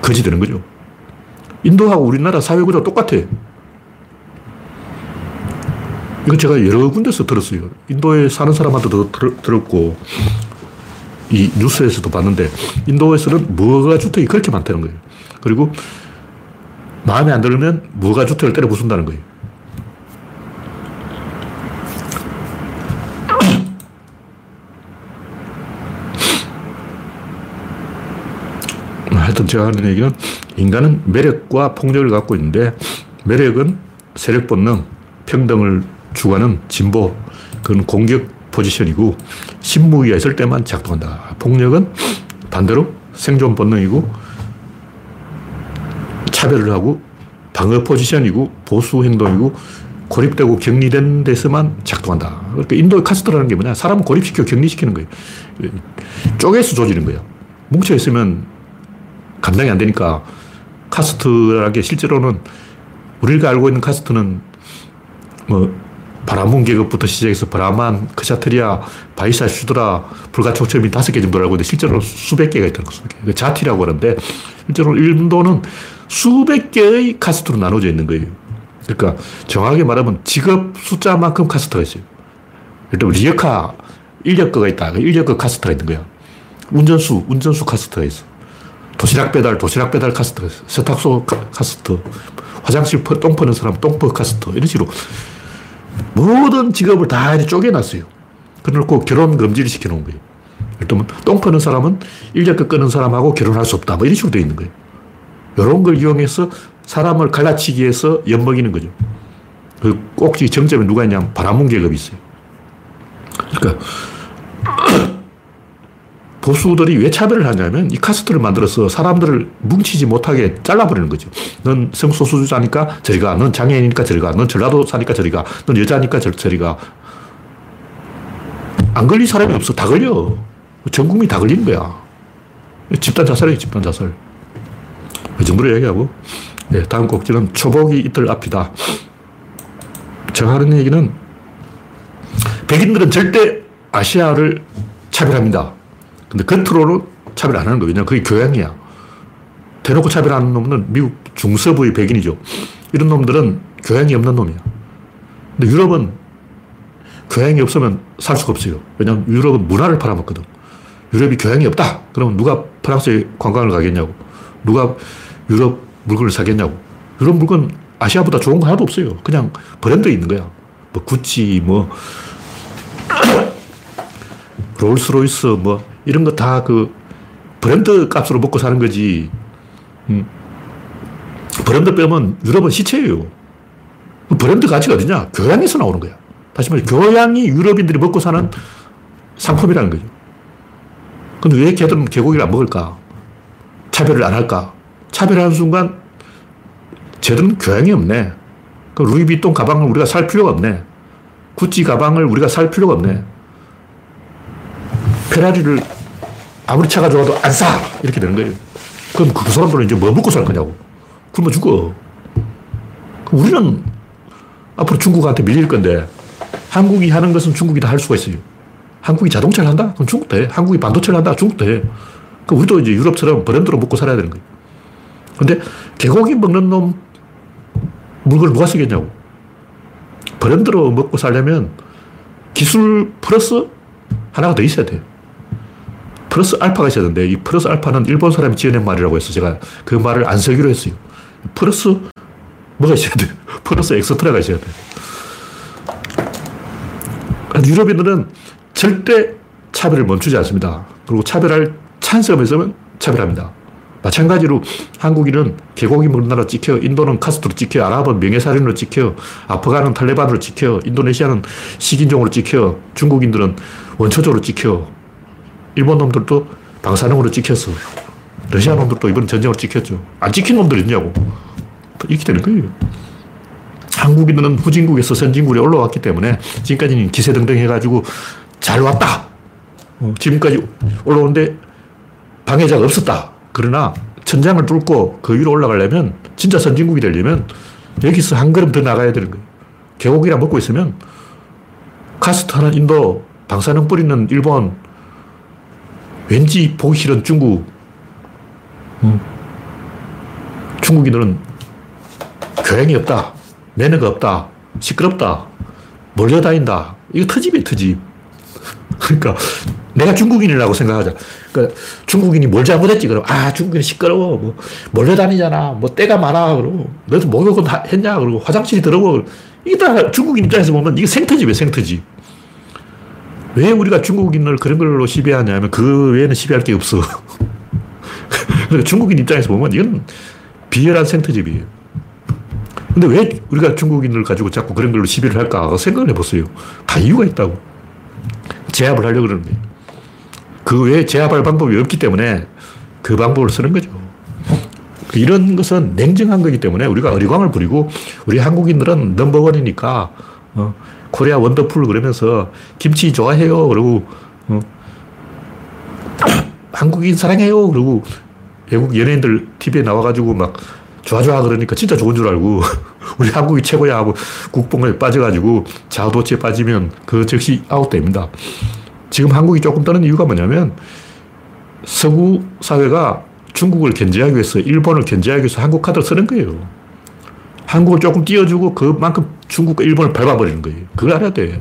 거지 되는 거죠. 인도하고 우리나라 사회구조가 똑같아요. 이거 제가 여러 군데서 들었어요. 인도에 사는 사람한테도 들었고 이 뉴스에서도 봤는데 인도에서는 무허가주택이 그렇게 많다는 거예요. 그리고 마음에 안 들면 무허가주택을 때려 부순다는 거예요. 하여튼 제가 하는 얘기는 인간은 매력과 폭력을 갖고 있는데 매력은 세력 본능, 평등을 추구하는 진보, 그건 공격 포지션이고 신무기가 있을 때만 작동한다. 폭력은 반대로 생존 본능이고 차별을 하고 방어 포지션이고 보수 행동이고 고립되고 격리된 데서만 작동한다. 그러니까 인도의 카스트라는 게 뭐냐. 사람을 고립시켜 격리시키는 거예요. 쪼개서 조지는 거예요. 뭉쳐있으면 감당이 안 되니까 카스트라는 게 실제로는 우리가 알고 있는 카스트는 뭐 바라문 계급부터 시작해서 브라만, 크샤트리아, 바이사, 슈드라, 불가촉점이 5개 정도 알고 있는데 실제로 수백 개가 있다는 거죠. 자티라고 하는데 실제로 인도는 수백 개의 카스트로 나눠져 있는 거예요. 그러니까 정확하게 말하면 직업 숫자만큼 카스트가 있어요. 일단 리어카, 인력거가 있다. 인력거 카스트가 있는 거야. 운전수 카스트가 있어. 도시락 배달 카스트가 있어. 세탁소 카스트, 화장실 똥 퍼는 사람 똥퍼 카스트, 이런 식으로 모든 직업을 다 쪼개놨어요. 그래놓고 결혼 금지를 시켜놓은 거예요. 일단 똥 퍼는 사람은 인력거 끄는 사람하고 결혼할 수 없다. 뭐 이런 식으로 되어 있는 거예요. 이런 걸 이용해서 사람을 갈라치기 위해서 엿먹이는 거죠. 그 꼭지 정점에 누가 있냐면 바라문 계급이 있어요. 그러니까 보수들이 왜 차별을 하냐면 이 카스트를 만들어서 사람들을 뭉치지 못하게 잘라버리는 거죠. 넌 성소수자니까 저리 가. 넌 장애인이니까 저리 가. 넌 전라도사니까 저리 가. 넌 여자니까 저리 가. 안 걸릴 사람이 없어. 다 걸려. 전 국민이 다 걸리는 거야. 집단 자살이에요. 집단 자살. 그 정도로 얘기하고, 네, 다음 꼭지는 초복이 이틀 앞이다. 제가 하는 얘기는 백인들은 절대 아시아를 차별합니다. 근데 겉으로는 차별 안 하는 거예요. 왜냐하면 그게 교양이야. 대놓고 차별하는 놈은 미국 중서부의 백인이죠. 이런 놈들은 교양이 없는 놈이야. 근데 유럽은 교양이 없으면 살 수가 없어요. 왜냐하면 유럽은 문화를 팔아먹거든. 유럽이 교양이 없다. 그러면 누가 프랑스에 관광을 가겠냐고. 누가 유럽 물건을 사겠냐고. 유럽 물건 아시아보다 좋은 거 하나도 없어요. 그냥 브랜드에 있는 거야. 뭐 구찌, 뭐 롤스로이스, 뭐 이런 거 다 그 브랜드 값으로 먹고 사는 거지. 브랜드 빼면 유럽은 시체예요. 브랜드 가치가 어디냐? 교양에서 나오는 거야. 다시 말해 교양이 유럽인들이 먹고 사는 상품이라는 거죠. 근데 왜 걔들은 개고기를 안 먹을까? 차별을 안 할까? 차별하는 순간 쟤들은 교양이 없네. 그 루이비통 가방을 우리가 살 필요가 없네. 구찌 가방을 우리가 살 필요가 없네. 페라리를 아무리 차가 좋아도 안 사! 이렇게 되는 거예요. 그럼 그 사람들은 이제 뭐 먹고 살 거냐고. 굶어 죽어. 우리는 앞으로 중국한테 밀릴 건데 한국이 하는 것은 중국이 다 할 수가 있어요. 한국이 자동차를 한다? 그럼 중국도 해. 한국이 반도체를 한다? 중국도 해. 그럼 우리도 이제 유럽처럼 브랜드로 먹고 살아야 되는 거예요. 근데 개고기 먹는 놈 물건을 누가 쓰겠냐고. 브랜드로 먹고 살려면 기술 플러스 하나가 더 있어야 돼요. 플러스 알파가 있어야 되는데 이 플러스 알파는 일본 사람이 지어낸 말이라고 해서 제가 그 말을 안 쓰기로 했어요. 플러스 뭐가 있어야 돼요? 플러스 엑스트라가 있어야 돼요. 유럽인들은 절대 차별을 멈추지 않습니다. 그리고 차별할 찬스가 있으면 차별합니다. 마찬가지로 한국인은 개고기 먹는 나라로 찍혀, 인도는 카스트로 찍혀, 아랍은 명예살인으로 찍혀, 아프간은 탈레반으로 찍혀, 인도네시아는 식인종으로 찍혀, 중국인들은 원초적으로 찍혀, 일본 놈들도 방사능으로 찍혔어. 러시아 놈들도 이번 전쟁으로 찍혔죠. 안 찍힌 놈들이 있냐고. 이렇게 되는 거예요. 한국인들은 후진국에서 선진국에 올라왔기 때문에 지금까지는 기세등등 해가지고 잘 왔다. 지금까지 올라오는데 방해자가 없었다. 그러나 천장을 뚫고 그 위로 올라가려면, 진짜 선진국이 되려면 여기서 한 걸음 더 나가야 되는 거예요. 개고기나 먹고 있으면 카스트 하는 인도, 방사능 뿌리는 일본, 왠지 보기 싫은 중국. 중국인들은 교양이 없다, 매너가 없다, 시끄럽다, 몰려다닌다. 이거 터집이에요, 터집. 그러니까 내가 중국인이라고 생각하자. 그러니까 중국인이 뭘 잘못했지? 그럼, 아, 중국인이 시끄러워. 뭐, 몰려다니잖아. 뭐, 때가 많아. 그러고, 너도 목욕은 했냐? 그러고, 화장실이 더러워. 이게 다 중국인 입장에서 보면 이게 생터집이에요, 생터집. 왜 우리가 중국인을 그런 걸로 시비하냐면 그 외에는 시비할 게 없어. 그러니까 중국인 입장에서 보면 이건 비열한 생터집이에요. 근데 왜 우리가 중국인을 가지고 자꾸 그런 걸로 시비를 할까? 생각을 해보세요. 다 이유가 있다고. 제압을 하려고 그러는 거예요. 그 외에 제압할 방법이 없기 때문에 그 방법을 쓰는 거죠. 이런 것은 냉정한 거기 때문에 우리가 어리광을 부리고 우리 한국인들은 넘버원이니까 코리아 원더풀 그러면서 김치 좋아해요 그러고 한국인 사랑해요 그러고 외국 연예인들 TV에 나와가지고 막 좋아 그러니까 진짜 좋은 줄 알고 우리 한국이 최고야 하고 국뽕에 빠져가지고 자도치에 빠지면 그 즉시 아웃됩니다. 지금 한국이 조금 떠는 이유가 뭐냐면 서구 사회가 중국을 견제하기 위해서 일본을 견제하기 위해서 한국 카드를 쓰는 거예요. 한국을 조금 띄워주고 그만큼 중국과 일본을 밟아버리는 거예요. 그걸 알아야 돼요.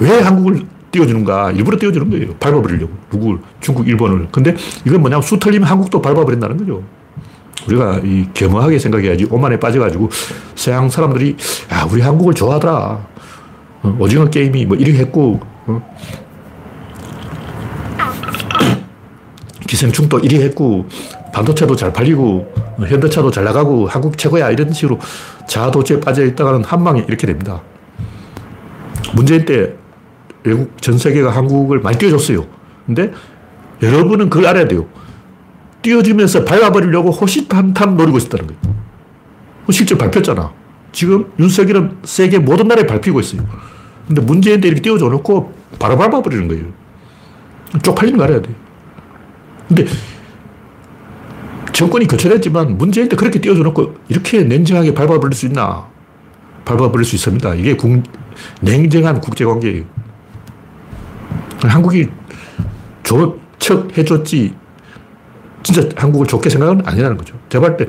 왜 한국을 띄워주는가? 일부러 띄워주는 거예요. 밟아버리려고. 누굴? 중국, 일본을. 근데 이건 뭐냐면 수 틀리면 한국도 밟아버린다는 거죠. 우리가 이 겸허하게 생각해야지 오만에 빠져가지고 서양 사람들이 야, 우리 한국을 좋아하더라. 오징어 게임이 뭐 1위 했고 기생충도 1위 했고 반도체도 잘 팔리고 현대차도 잘 나가고 한국 최고야 이런 식으로 자아도취에 빠져있다가는 한방에 이렇게 됩니다. 문재인 때 외국 전 세계가 한국을 많이 띄워줬어요. 근데 여러분은 그걸 알아야 돼요. 띄워주면서 밟아버리려고 호시탐탐 노리고 있었다는 거예요. 실제로 밟혔잖아. 지금 윤석열은 세계 모든 나라에 밟히고 있어요. 근데 문재인 때 이렇게 띄워줘 놓고 바로 밟아버리는 거예요. 쪽팔리는 거 알아야 돼요. 근데 정권이 교체됐지만 문재인 때 그렇게 띄워줘놓고 이렇게 냉정하게 밟아버릴 수 있나? 밟아버릴 수 있습니다. 이게 냉정한 국제관계예요. 한국이 척 해줬지 진짜 한국을 좋게 생각은 아니라는 거죠. 제가 볼 때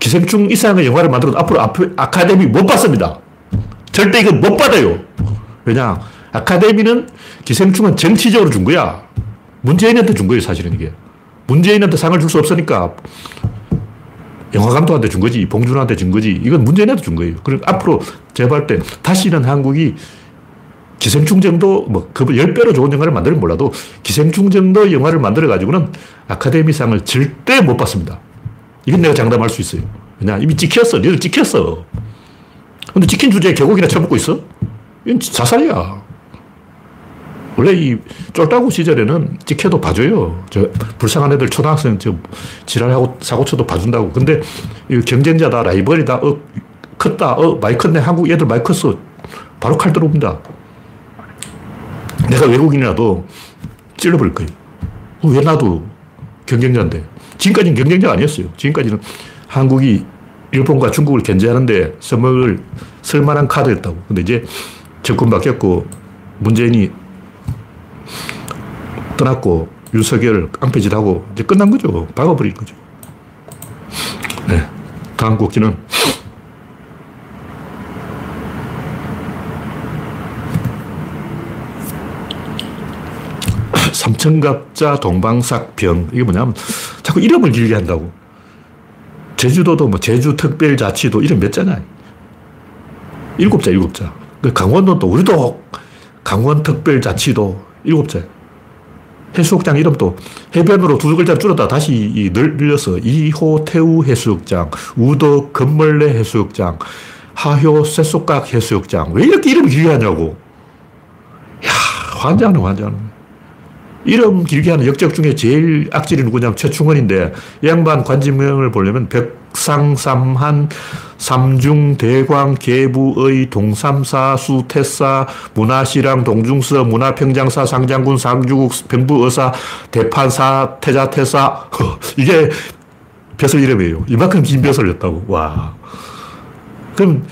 기생충 이상의 영화를 만들어도 앞으로 아카데미 못 받습니다. 절대 이건 못 받아요. 왜냐? 아카데미는 기생충은 정치적으로 준 거야. 문재인한테 준 거예요, 사실은 이게. 문재인한테 상을 줄 수 없으니까 영화감독한테 준 거지, 봉준호한테 준 거지. 이건 문재인한테 준 거예요. 그럼 앞으로 제가 볼 때 다시는 한국이 기생충 정도, 뭐, 그 10배로 좋은 영화를 만들면 몰라도 기생충 정도 영화를 만들어가지고는 아카데미상을 절대 못 받습니다. 이건 내가 장담할 수 있어요. 왜냐, 이미 찍혔어. 너희들 찍혔어. 근데 찍힌 주제에 개고기나 쳐먹고 있어? 이건 자살이야. 원래 이 쫄따구 시절에는 찍혀도 봐줘요. 저 불쌍한 애들 초등학생 저 지랄하고 사고쳐도 봐준다고. 근데 이 경쟁자다, 라이벌이다, 컸다, 많이 컸네, 한국 애들 많이 컸어. 바로 칼 들어옵니다. 내가 외국인이라도 찔러버릴 거예요. 왜 나도 경쟁자인데. 지금까지는 경쟁자가 아니었어요. 지금까지는 한국이 일본과 중국을 견제하는데 쓸만한 카드였다고. 근데 이제 정권 바뀌었고 문재인이 떠났고 윤석열 깡패질하고 이제 끝난 거죠. 박아버린 거죠. 네, 다음 곡기는 삼천갑자 동방삭병. 이게 뭐냐면 자꾸 이름을 길게 한다고. 제주도도 뭐 제주특별자치도 이름 몇 자냐? 7자, 7자. 강원도도 우리도 강원특별자치도 7자. 해수욕장 이름도 해변으로 두 글자 줄였다 다시 늘려서 이호태우 해수욕장, 우도 금멀레 해수욕장, 하효 쇠속각 해수욕장. 왜 이렇게 이름 길게 하냐고. 이야, 환장하네. 이름 길게 하는 역적 중에 제일 악질이 누구냐면 최충원인데 양반 관지명을 보려면 백상삼한, 삼중, 대광, 계부의, 동삼사, 수, 태사, 문화시랑, 동중서, 문화평장사, 상장군, 상주국, 병부어사, 대판사, 태자, 태사. 이게 벼슬 이름이에요. 이만큼 긴 벼슬이었다고. 와. 그럼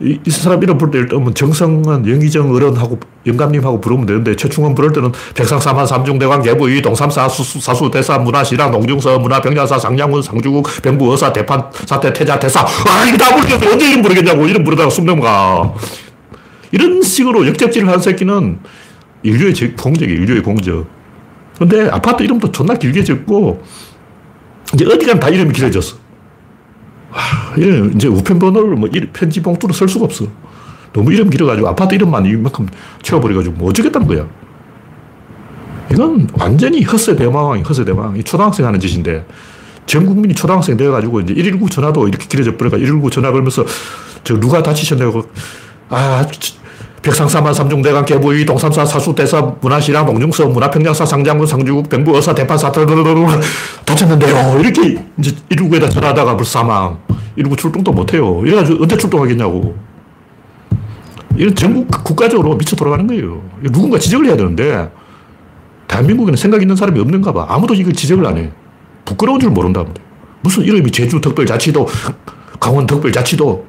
이 사람 이름 부를 때 일단 정성은 영의정 어른하고 영감님하고 부르면 되는데 최충원 부를 때는 백상삼한, 삼중대왕, 계부의, 동삼사, 사수, 대사, 문화시랑, 농중서, 문화병자사, 상장군, 상주국, 병부어사, 대판사태, 태자, 대사. 아, 이거 다 모르겠어. 언제 이름 부르겠냐고. 이름 부르다가 숨 넘어가. 이런 식으로 역적질을 한 새끼는 인류의 공적이에요. 인류의 공적. 근데 아파트 이름도 존나 길게 짓고 이제 어디 가면 다 이름이 길어졌어. 와, 이제 우편번호를 뭐 편지 봉투로 쓸 수가 없어. 너무 이름 길어가지고 아파트 이름만 이만큼 채워버려가지고 뭐 어쩌겠다는 거야. 이건 완전히 허세대망왕이야, 허세대망. 초등학생 하는 짓인데 전 국민이 초등학생 되어가지고 이제 119 전화도 이렇게 길어져 버려가 119 전화 걸면서 저 누가 다치셨냐고. 아, 객상사만 삼중대간 개부의 동삼사 사수대사 문화시랑 동중서 문화평양사 상장군 상주국 병부 의사 대판사 다쳤는데요. 이렇게 이제 이루구에다 전하다가 불사망. 이러고 출동도 못해요. 이래가지고 언제 출동하겠냐고. 이건 전국 국가적으로 미쳐 돌아가는 거예요. 누군가 지적을 해야 되는데 대한민국에는 생각 있는 사람이 없는가 봐. 아무도 이걸 지적을 안 해. 부끄러운 줄 모른다면. 무슨 이름이 제주 특별자치도 강원 특별자치도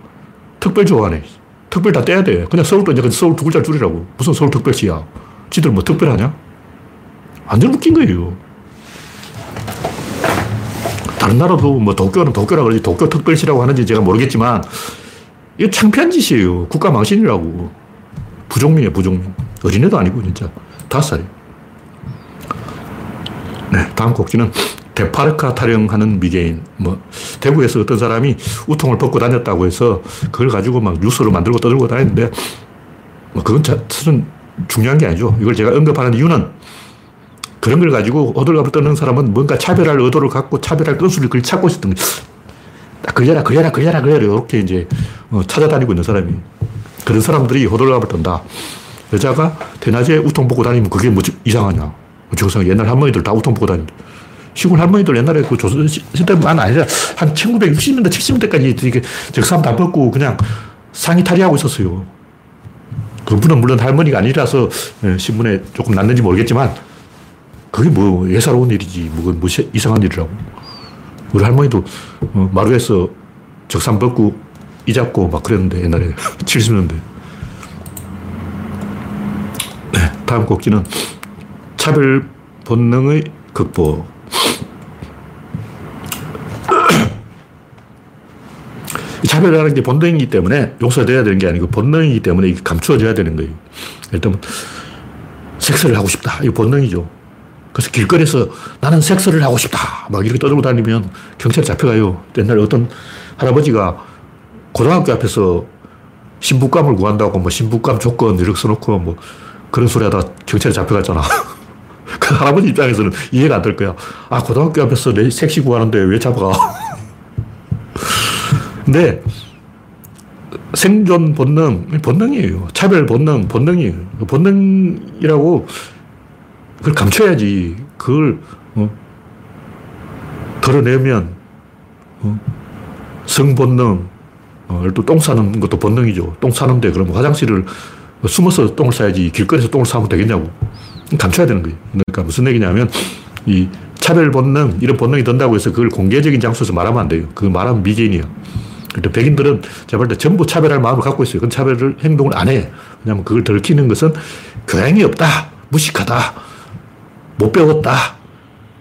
특별조안에 특별 다 떼야 돼. 그냥 서울도 이제 서울 두 글자 줄이라고. 무슨 서울 특별시야. 지들 뭐 특별하냐? 완전 웃긴 거예요. 다른 나라도 뭐 도쿄는 도쿄라 그러지 도쿄 특별시라고 하는지 제가 모르겠지만 이거 창피한 짓이에요. 국가 망신이라고. 부종민이에요, 부종민. 어린애도 아니고 진짜 5살이에요. 네, 다음 곡지는 대파르카 타령하는 미개인. 뭐 대구에서 어떤 사람이 우통을 벗고 다녔다고 해서 그걸 가지고 막 뉴스를 만들고 떠들고 다녔는데 뭐 그건 사실은 중요한 게 아니죠. 이걸 제가 언급하는 이유는 그런 걸 가지고 호들갑을 떠는 사람은 뭔가 차별할 의도를 갖고 차별할 끈수를 그걸 찾고 있었던 거죠. 그래라 이렇게 이제 찾아다니고 있는 사람이 그런 사람들이 호들갑을 떤다. 여자가 대낮에 우통 벗고 다니면 그게 뭐 이상하냐. 지구상 옛날 할머니들 다 우통 벗고 다닌다. 시골 할머니들 옛날에 그 조선시대만 아니라 한 1960년대, 70년대까지 이게 적삼 다 벗고 그냥 상의 탈의하고 있었어요. 그분은 물론 할머니가 아니라서 신문에 조금 났는지 모르겠지만 그게 뭐 예사로운 일이지 뭐 이상한 일이라고. 우리 할머니도 마루에서 적삼 벗고 이 잡고 막 그랬는데 옛날에 70년대. 네, 다음 곡지는 차별 본능의 극복. 차별이라는 게 본능이기 때문에 용서돼야 되는 게 아니고 본능이기 때문에 감추어져야 되는 거예요. 일단 섹스를 하고 싶다. 이거 본능이죠. 그래서 길거리에서 나는 섹스를 하고 싶다 막 이렇게 떠들고 다니면 경찰 잡혀가요. 옛날에 어떤 할아버지가 고등학교 앞에서 신부감을 구한다고 뭐 신부감 조건 이렇게 써놓고 뭐 그런 소리 하다가 경찰에 잡혀갔잖아. 그 할아버지 입장에서는 이해가 안 될 거야. 아, 고등학교 앞에서 내 섹시 구하는데 왜 잡아가. 근데 생존 본능, 본능이에요. 차별 본능, 본능이에요. 본능이라고 그걸 감춰야지. 그걸 드러내면 성본능, 또 똥 싸는 것도 본능이죠. 똥 싸는데 그러면 화장실을 숨어서 똥을 싸야지 길거리에서 똥을 싸면 되겠냐고. 감춰야 되는 거예요. 그러니까 무슨 얘기냐면 이 차별 본능, 이런 본능이 든다고 해서 그걸 공개적인 장소에서 말하면 안 돼요. 그걸 말하면 미개인이에요. 그런데 백인들은 제가 볼 때 전부 차별할 마음을 갖고 있어요. 그건 차별을 행동을 안 해. 왜냐하면 그걸 들키는 것은 교양이 없다, 무식하다, 못 배웠다,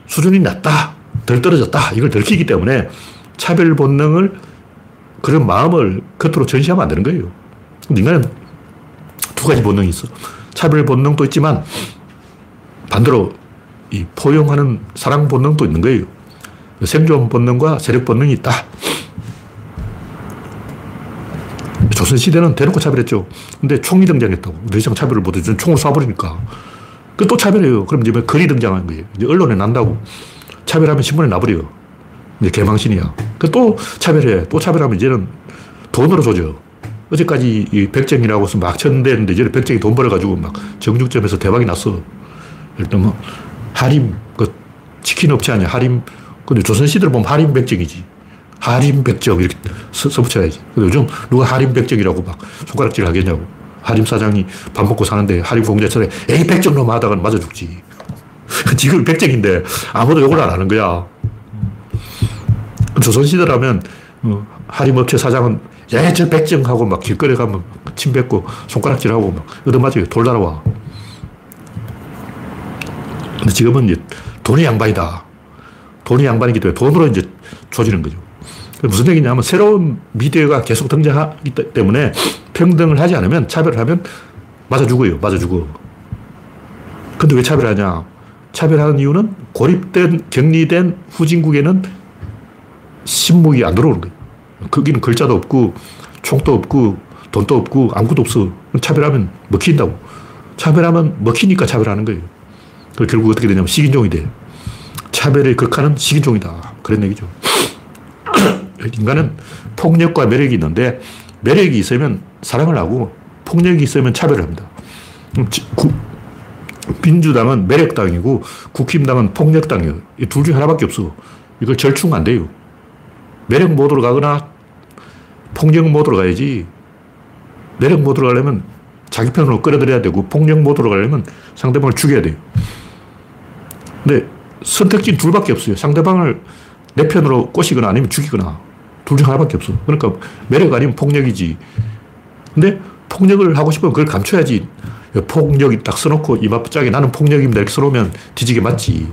수준이 낮다, 덜 떨어졌다. 이걸 들키기 때문에 차별 본능을, 그런 마음을 겉으로 전시하면 안 되는 거예요. 인간은 두 가지 본능이 있어. 차별 본능도 있지만 반대로 이 포용하는 사랑 본능도 있는 거예요. 생존 본능과 세력 본능이 있다. 조선시대는 대놓고 차별했죠. 근데 총이 등장했다고. 더 이상 차별을 못해. 총을 쏴버리니까. 그 또 차별해요. 그럼 이제 글이 등장하는 거예요. 이제 언론에 난다고. 차별하면 신문에 나버려요. 이제 개망신이야. 그 또 차별해. 또 차별하면 이제는 돈으로 조져. 어제까지 이 백쟁이라고 해서 막 쳤는데 이제는 백쟁이 돈 벌어가지고 막 정육점에서 대박이 났어. 일단 뭐 하림, 그 치킨 업체 아니야. 하림. 근데 조선시대를 보면 하림 백정이지. 하림 백정 이렇게 써붙여야지. 근데 요즘 누가 하림 백정이라고 막 손가락질 하겠냐고. 하림 사장이 밥 먹고 사는데 하림 공자철에 에이 백정놈 하다가는 맞아 죽지. 지금 백정인데 아무도 욕을 안 하는 거야. 조선시대라면 하림 업체 사장은 야, 저 백정 하고 막 길거리 가면 침 뱉고 손가락질 하고 막 얻어맞아요. 돌 날아와. 근데 지금은 이제 돈이 양반이다. 돈이 양반이기 때문에 돈으로 이제 조지는 거죠. 무슨 얘기냐면 새로운 미디어가 계속 등장하기 때문에 평등을 하지 않으면, 차별을 하면 맞아 죽어요. 맞아 죽어. 근데 왜 차별하냐? 차별하는 이유는 고립된, 격리된 후진국에는 신무기 안 들어오는 거예요. 거기는 글자도 없고 총도 없고 돈도 없고 아무것도 없어. 차별하면 먹힌다고. 차별하면 먹히니까 차별하는 거예요. 결국 어떻게 되냐면 식인종이 돼. 차별의 극한은 식인종이다. 그런 얘기죠. 인간은 폭력과 매력이 있는데 매력이 있으면 사랑을 하고 폭력이 있으면 차별합니다. 민주당은 매력당이고 국힘당은 폭력당이에요. 이 둘 중에 하나밖에 없어. 이걸 절충 안 돼요. 매력 모드로 가거나 폭력 모드로 가야지. 매력 모드로 가려면 자기 편으로 끌어들여야 되고, 폭력 모드로 가려면 상대방을 죽여야 돼요. 근데 선택지 둘밖에 없어요. 상대방을 내 편으로 꼬시거나 아니면 죽이거나. 둘 중 하나밖에 없어. 그러니까 매력 아니면 폭력이지. 근데 폭력을 하고 싶으면 그걸 감춰야지. 폭력이 딱 써놓고 이마부짝에 나는 폭력입니다 이렇게 써놓으면 뒤지게 맞지.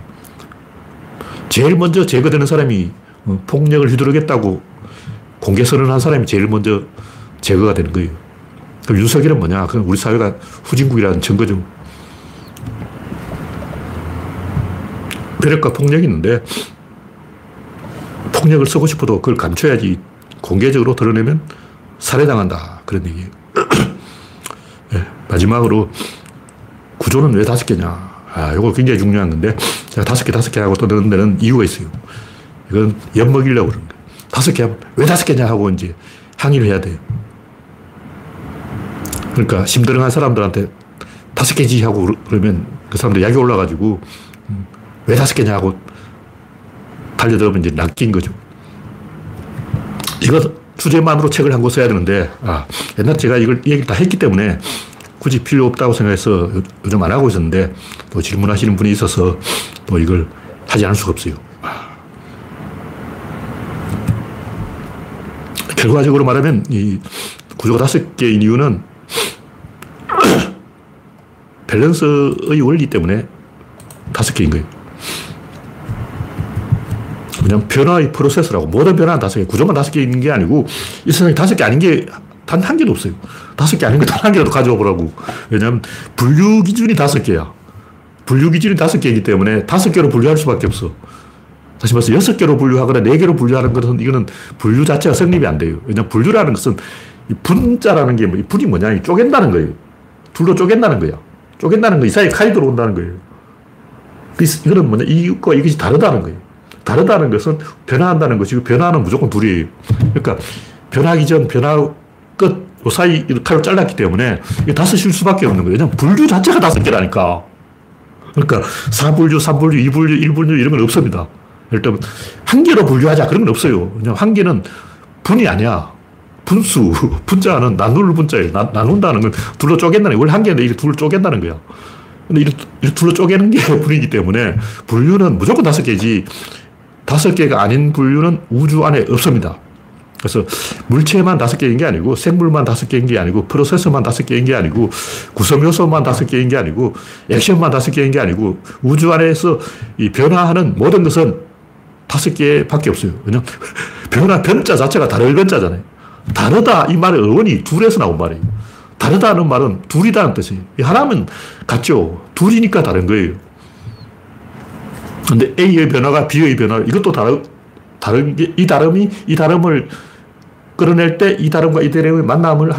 제일 먼저 제거되는 사람이, 폭력을 휘두르겠다고 공개 선언한 사람이 제일 먼저 제거가 되는 거예요. 그럼 윤석열은 뭐냐? 그럼 우리 사회가 후진국이라는 증거죠. 매력과 폭력이 있는데 폭력을 쓰고 싶어도 그걸 감춰야지. 공개적으로 드러내면 살해당한다, 그런 얘기예요. 네, 마지막으로 구조는 왜 5개냐? 아, 이거 굉장히 중요한 건데, 제가 5개 하고 또 넣는 데는 이유가 있어요. 이건 엿먹이려고 그러는 거예요. 5개 하면 왜 5개냐 하고 이제 항의를 해야 돼요. 그러니까 심드렁한 사람들한테 5개지 하고 그러면 그 사람들 약이 올라가지고 왜 5개냐 하고 달려들면 이제 낚인 거죠. 이거 주제만으로 책을 한 권 써야 되는데, 옛날에 제가 이걸 얘기를 다 했기 때문에 굳이 필요 없다고 생각해서 요즘 안 하고 있었는데, 또 질문하시는 분이 있어서 또 이걸 하지 않을 수가 없어요. 결과적으로 말하면 이 구조가 5개인 이유는 밸런스의 원리 때문에 5개인 거예요. 그냥 변화의 프로세스라고. 모든 변화는 5개. 구조만 5개 있는 게 아니고, 이 세상에 5개 아닌 게 단 한 개도 없어요. 5개 아닌 게 단 한 개라도 가져와 보라고. 왜냐하면 분류 기준이 5개야. 분류 기준이 5개이기 때문에 5개로 분류할 수밖에 없어. 다시 말해서 6개로 분류하거나 4개로 분류하는 것은, 이거는 분류 자체가 성립이 안 돼요. 왜냐하면 분류라는 것은 이 분자라는 게, 이 분이 뭐냐, 이 쪼갠다는 거예요. 둘로 쪼갠다는 거야. 쪼갠다는 거, 이 사이에 칼이 들어온다는 거예요. 이거는 뭐냐, 이것과 이것이 다르다는 거예요. 다르다는 것은 변화한다는 것이고, 변화는 무조건 둘이에요. 그러니까 변하기 전, 변화 끝, 그 사이 칼로 잘랐기 때문에 이게 5개일 수밖에 없는 거예요. 왜냐하면 분류 자체가 5개라니까. 그러니까 4분류, 3분류, 2분류, 1분류 이런 건 없습니다. 일단 한 개로 분류하자 그런 건 없어요. 왜냐하면 한 개는 분이 아니야. 분수, 분자는 나눌 분자예요. 나눈다는 건 둘로 쪼갠다는 거예요. 원래 한 개는 이렇게 둘로 쪼갠다는 거야. 근데 이렇게 둘로 쪼개는 게 분이기 때문에 분류는 무조건 5개지 5개가 아닌 분류는 우주 안에 없습니다. 그래서 물체만 5개인 게 아니고, 생물만 5개인 게 아니고, 프로세서만 5개인 게 아니고, 구성요소만 5개인 게 아니고, 액션만 5개인 게 아니고, 우주 안에서 이 변화하는 모든 것은 5개밖에 없어요. 왜냐하면 변자 자체가 다른 변자잖아요. 다르다 이 말의 어원이 둘에서 나온 말이에요. 다르다는 말은 둘이다는 뜻이에요. 하나면 같죠. 둘이니까 다른 거예요. 근데 A의 변화가 B의 변화, 이것도 다른 게, 이 다름이 이 다름을 끌어낼 때 이 다름과 이 다름의 만남을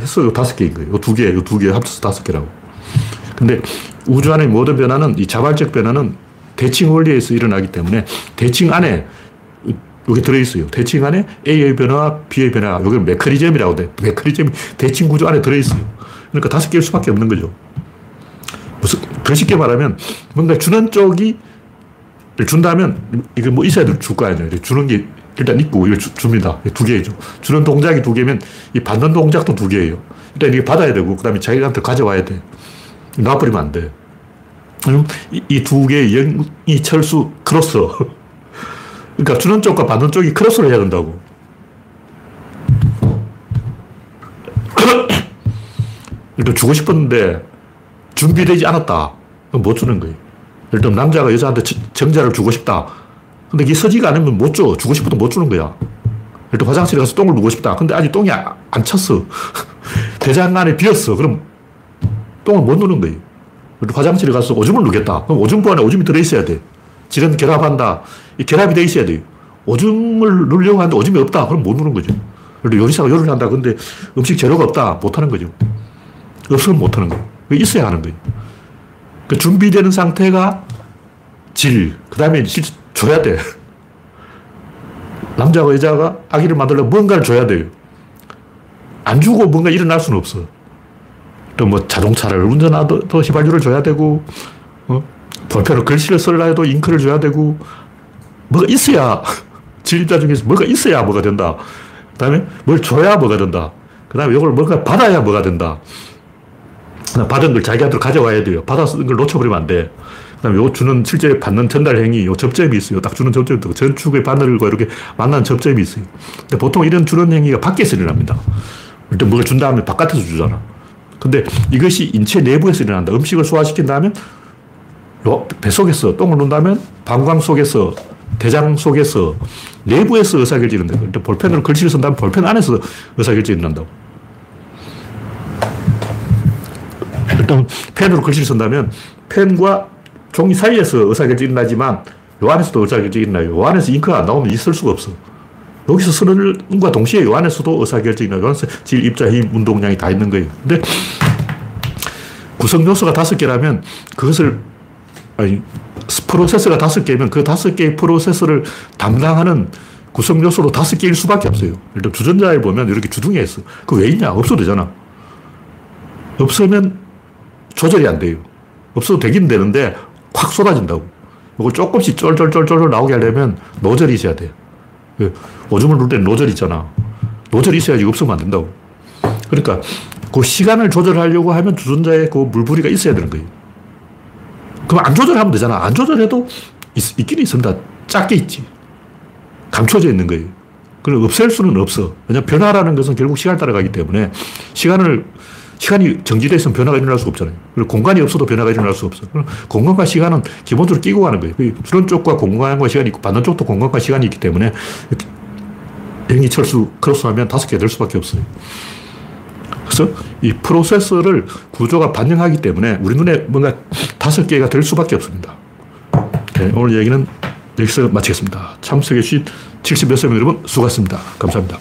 해서 5개인 거예요. 요 2개 합쳐서 5개라고. 근데 우주 안의 모든 변화는, 이 자발적 변화는 대칭 원리에서 일어나기 때문에 대칭 안에 여기 들어있어요. 대칭 안에 A의 변화와 B의 변화, 여기는 메커니즘이라고 돼. 메커니즘이 대칭 구조 안에 들어있어요. 그러니까 5개일 수밖에 없는 거죠. 무슨, 더 쉽게 말하면 뭔가 주는 쪽이 준다면, 이거 뭐 있어야 줄 거 아니에요. 주는 게 일단 있고, 이거 줍니다. 2개죠. 주는 동작이 2개면, 이 받는 동작도 2개예요. 일단 이게 받아야 되고, 그 다음에 자기한테 가져와야 돼. 놔버리면 안 돼. 이 2개의 영이 철수 크로스. 그러니까 주는 쪽과 받는 쪽이 크로스를 해야 된다고. 일단 주고 싶었는데, 준비되지 않았다. 그럼 못 주는 거예요. 일단 남자가 여자한테 정자를 주고 싶다. 근데 이게 서지가 않으면 못 줘. 주고 싶어도 못 주는 거야. 일단 화장실에 가서 똥을 누고 싶다. 근데 아직 똥이 안 찼어. 대장 안에 비었어. 그럼 똥을 못 누는 거예요. 일단 화장실에 가서 오줌을 누겠다. 그럼 오줌보 안에 오줌이 들어있어야 돼. 지금 결합한다. 이 결합이 돼 있어야 돼요. 오줌을 누려고 하는데 오줌이 없다. 그럼 못 누는 거죠. 일단 요리사가 요리를 한다. 근데 음식 재료가 없다. 못 하는 거죠. 없으면 못 하는 거예요. 있어야 하는 거예요. 그 준비되는 상태가 질, 그 다음에 실제 줘야 돼. 남자와 여자가 아기를 만들려면 뭔가를 줘야 돼요. 안 주고 뭔가 일어날 수는 없어. 또 뭐 자동차를 운전하도 휘발유를 줘야 되고, 볼펜으로 글씨를 쓰려 해도 잉크를 줘야 되고, 뭐가 있어야, 진입자 중에서 뭐가 있어야 뭐가 된다. 그 다음에 뭘 줘야 뭐가 된다. 그 다음에 이걸 뭔가 받아야 뭐가 된다. 받은 걸 자기한테 가져와야 돼요. 받아서 걸 놓쳐버리면 안 돼. 그 다음에 요 주는 실제 받는 전달 행위, 요 접점이 있어요. 딱 주는 접점이 있고, 전축의 바늘과 이렇게 만나는 접점이 있어요. 근데 보통 이런 주는 행위가 밖에서 일어납니다. 일단 뭔가 준 다음에 바깥에서 주잖아. 근데 이것이 인체 내부에서 일어난다. 음식을 소화시킨 다음에 배 속에서, 똥을 놓는다면 방광 속에서, 대장 속에서, 내부에서 의사결정이 일어난다. 볼펜으로 글씨를 쓴다면 볼펜 안에서 의사결정이 일어난다고. 일단 펜으로 글씨를 쓴다면 펜과 종이 사이에서 의사결정이 일어나지만 요 안에서도 의사결정이 일어나요. 요 안에서 잉크가 안 나오면 있을 수가 없어. 여기서 쓰는 것과 동시에 요 안에서도 의사결정이 일어나요. 질, 입자, 힘, 운동량이 다 있는 거예요. 근데 구성 요소가 5개라면 그것을, 아니, 프로세서가 5개면 그 5개의 프로세서를 담당하는 구성 요소로 5개일 수밖에 없어요. 일단 주전자에 보면 이렇게 주둥이가 있어. 그거 왜 있냐? 없어도 되잖아. 없으면 조절이 안 돼요. 없어도 되긴 되는데 확 쏟아진다고. 이걸 조금씩 쫄쫄쫄쫄 나오게 하려면 노절이 있어야 돼. 오줌을 누를 때는 노절이 있잖아. 노절이 있어야지 없으면 안 된다고. 그러니까 그 시간을 조절하려고 하면 주전자에 그 물부리가 있어야 되는 거예요. 그럼 안 조절하면 되잖아. 안 조절해도 있긴 있습니다. 작게 있지. 감춰져 있는 거예요. 그걸 없앨 수는 없어. 왜냐하면 변화라는 것은 결국 시간을 따라가기 때문에 시간이 정지되어 있으면 변화가 일어날 수가 없잖아요. 그리고 공간이 없어도 변화가 일어날 수가 없어. 공간과 시간은 기본적으로 끼고 가는 거예요. 주는 쪽과 공간과 시간이 있고 받는 쪽도 공간과 시간이 있기 때문에 행위, 철수, 크로스하면 5개가 될 수밖에 없어요. 그래서 이 프로세서를 구조가 반영하기 때문에 우리 눈에 뭔가 5개가 될 수밖에 없습니다. 네, 오늘 얘기는 여기서 마치겠습니다. 참석해주신 70몇 명 여러분 수고하셨습니다. 감사합니다.